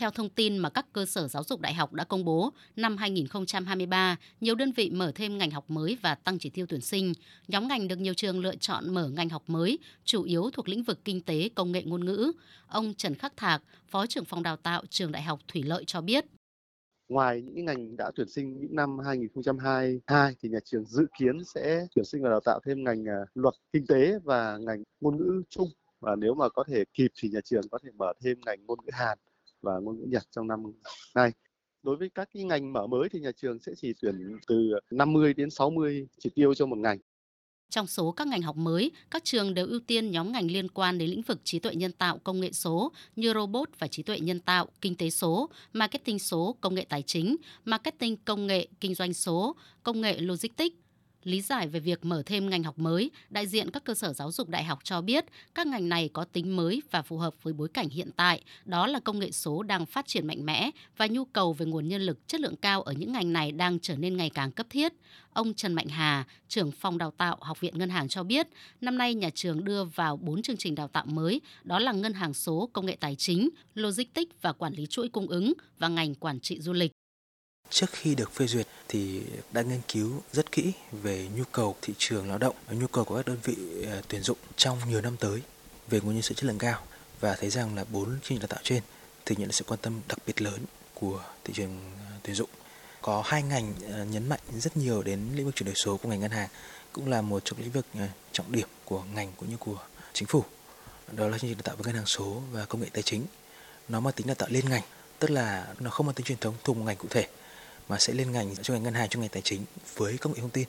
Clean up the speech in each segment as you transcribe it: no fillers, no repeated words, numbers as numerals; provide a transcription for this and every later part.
Theo thông tin mà các cơ sở giáo dục đại học đã công bố, năm 2023, nhiều đơn vị mở thêm ngành học mới và tăng chỉ tiêu tuyển sinh. Nhóm ngành được nhiều trường lựa chọn mở ngành học mới, chủ yếu thuộc lĩnh vực kinh tế, công nghệ ngôn ngữ. Ông Trần Khắc Thạc, Phó trưởng phòng đào tạo Trường Đại học Thủy Lợi cho biết. Ngoài những ngành đã tuyển sinh những năm 2022 thì nhà trường dự kiến sẽ tuyển sinh và đào tạo thêm ngành luật, kinh tế và ngành ngôn ngữ chung. Và nếu mà có thể kịp thì nhà trường có thể mở thêm ngành ngôn ngữ Hàn và ngôn ngữ Nhật trong năm nay. Đối với các cái ngành mở mới thì nhà trường sẽ chỉ tuyển từ 50 đến 60 chỉ tiêu cho một ngành. Trong số các ngành học mới, các trường đều ưu tiên nhóm ngành liên quan đến lĩnh vực trí tuệ nhân tạo, công nghệ số như robot và trí tuệ nhân tạo, kinh tế số, marketing số, công nghệ tài chính, marketing công nghệ, kinh doanh số, công nghệ logistics. Lý giải về việc mở thêm ngành học mới, đại diện các cơ sở giáo dục đại học cho biết các ngành này có tính mới và phù hợp với bối cảnh hiện tại, đó là công nghệ số đang phát triển mạnh mẽ và nhu cầu về nguồn nhân lực chất lượng cao ở những ngành này đang trở nên ngày càng cấp thiết. Ông Trần Mạnh Hà, trưởng phòng đào tạo Học viện Ngân hàng cho biết, năm nay nhà trường đưa vào 4 chương trình đào tạo mới, đó là ngân hàng số, công nghệ tài chính, logistics và quản lý chuỗi cung ứng và ngành quản trị du lịch. Trước khi được phê duyệt thì đã nghiên cứu rất kỹ về nhu cầu thị trường lao động và nhu cầu của các đơn vị tuyển dụng trong nhiều năm tới về nguồn nhân sự chất lượng cao và thấy rằng là 4 chương trình đào tạo trên thì nhận được sự quan tâm đặc biệt lớn của thị trường tuyển dụng. Có 2 ngành nhấn mạnh rất nhiều đến lĩnh vực chuyển đổi số của ngành ngân hàng, cũng là một trong lĩnh vực trọng điểm của ngành cũng như của chính phủ. Đó là chương trình đào tạo về ngân hàng số và công nghệ tài chính. Nó mang tính đào tạo liên ngành, tức là nó không mang tính truyền thống thuộc một ngành cụ thể, mà sẽ lên ngành cho ngành ngân hàng, cho ngành tài chính với công nghệ thông tin.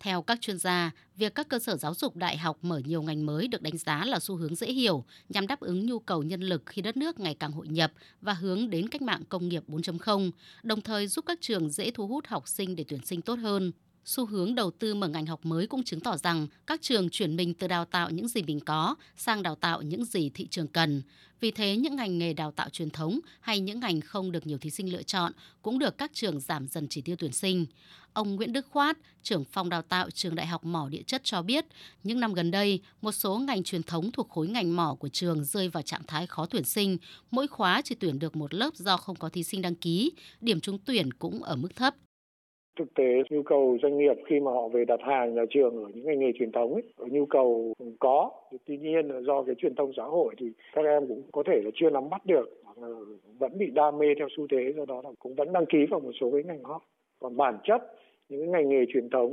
Theo các chuyên gia, việc các cơ sở giáo dục đại học mở nhiều ngành mới được đánh giá là xu hướng dễ hiểu nhằm đáp ứng nhu cầu nhân lực khi đất nước ngày càng hội nhập và hướng đến cách mạng công nghiệp 4.0, đồng thời giúp các trường dễ thu hút học sinh để tuyển sinh tốt hơn. Xu hướng đầu tư mở ngành học mới cũng chứng tỏ rằng các trường chuyển mình từ đào tạo những gì mình có sang đào tạo những gì thị trường cần. Vì thế, những ngành nghề đào tạo truyền thống hay những ngành không được nhiều thí sinh lựa chọn cũng được các trường giảm dần chỉ tiêu tuyển sinh. Ông Nguyễn Đức Khoát, trưởng phòng đào tạo Trường Đại học Mỏ Địa chất cho biết, những năm gần đây, một số ngành truyền thống thuộc khối ngành mỏ của trường rơi vào trạng thái khó tuyển sinh. Mỗi khóa chỉ tuyển được một lớp do không có thí sinh đăng ký, điểm trúng tuyển cũng ở mức thấp. Thực tế, nhu cầu doanh nghiệp khi mà họ về đặt hàng nhà trường ở những ngành nghề truyền thống ấy, nhu cầu có. Tuy nhiên là do cái truyền thông xã hội thì các em cũng có thể là chưa nắm bắt được, vẫn bị đam mê theo xu thế, do đó là cũng vẫn đăng ký vào một số cái ngành họ. Còn bản chất, những ngành nghề truyền thống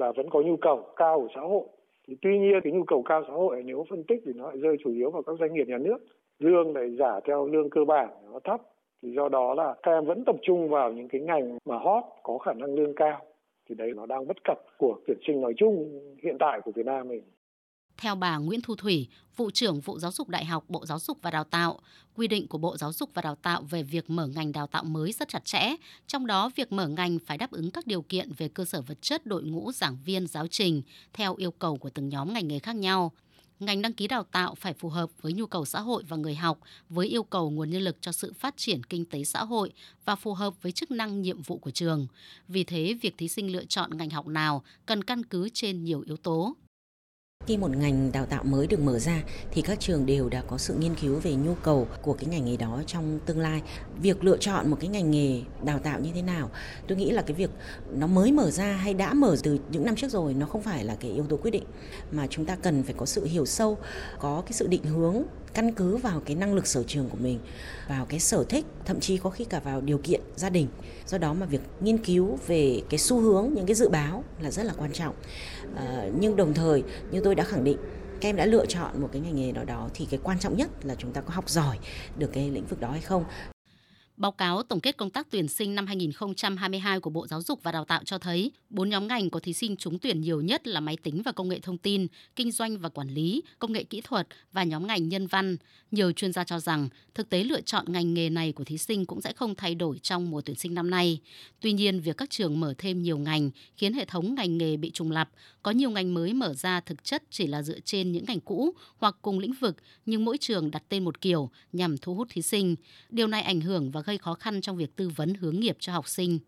là vẫn có nhu cầu cao của xã hội. Thì tuy nhiên, cái nhu cầu cao xã hội nếu phân tích thì nó lại rơi chủ yếu vào các doanh nghiệp nhà nước. Lương lại giả theo lương cơ bản, nó thấp. Thì do đó là các em vẫn tập trung vào những cái ngành mà hot, có khả năng lương cao. Thì đấy nó đang bất cập của tuyển sinh nói chung hiện tại của Việt Nam mình. Theo bà Nguyễn Thu Thủy, Vụ trưởng Vụ Giáo dục Đại học Bộ Giáo dục và Đào tạo, quy định của Bộ Giáo dục và Đào tạo về việc mở ngành đào tạo mới rất chặt chẽ, trong đó việc mở ngành phải đáp ứng các điều kiện về cơ sở vật chất, đội ngũ, giảng viên, giáo trình, theo yêu cầu của từng nhóm ngành nghề khác nhau. Ngành đăng ký đào tạo phải phù hợp với nhu cầu xã hội và người học, với yêu cầu nguồn nhân lực cho sự phát triển kinh tế xã hội và phù hợp với chức năng nhiệm vụ của trường. Vì thế, việc thí sinh lựa chọn ngành học nào cần căn cứ trên nhiều yếu tố. Khi một ngành đào tạo mới được mở ra thì các trường đều đã có sự nghiên cứu về nhu cầu của cái ngành nghề đó trong tương lai. Việc lựa chọn một cái ngành nghề đào tạo như thế nào, tôi nghĩ là cái việc nó mới mở ra hay đã mở từ những năm trước rồi, nó không phải là cái yếu tố quyết định, mà chúng ta cần phải có sự hiểu sâu, có cái sự định hướng căn cứ vào cái năng lực sở trường của mình, vào cái sở thích, thậm chí có khi cả vào điều kiện gia đình. Do đó mà việc nghiên cứu về cái xu hướng, những cái dự báo là rất là quan trọng. Nhưng đồng thời, như tôi đã khẳng định, các em đã lựa chọn một cái ngành nghề nào đó thì cái quan trọng nhất là chúng ta có học giỏi được cái lĩnh vực đó hay không. Báo cáo tổng kết công tác tuyển sinh năm 2022 của Bộ Giáo dục và Đào tạo cho thấy, 4 nhóm ngành có thí sinh trúng tuyển nhiều nhất là máy tính và công nghệ thông tin, kinh doanh và quản lý, công nghệ kỹ thuật và nhóm ngành nhân văn. Nhiều chuyên gia cho rằng, thực tế lựa chọn ngành nghề này của thí sinh cũng sẽ không thay đổi trong mùa tuyển sinh năm nay. Tuy nhiên, việc các trường mở thêm nhiều ngành khiến hệ thống ngành nghề bị trùng lặp. Có nhiều ngành mới mở ra thực chất chỉ là dựa trên những ngành cũ hoặc cùng lĩnh vực, nhưng mỗi trường đặt tên một kiểu nhằm thu hút thí sinh. Điều này ảnh hưởng và gây khó khăn trong việc tư vấn hướng nghiệp cho học sinh.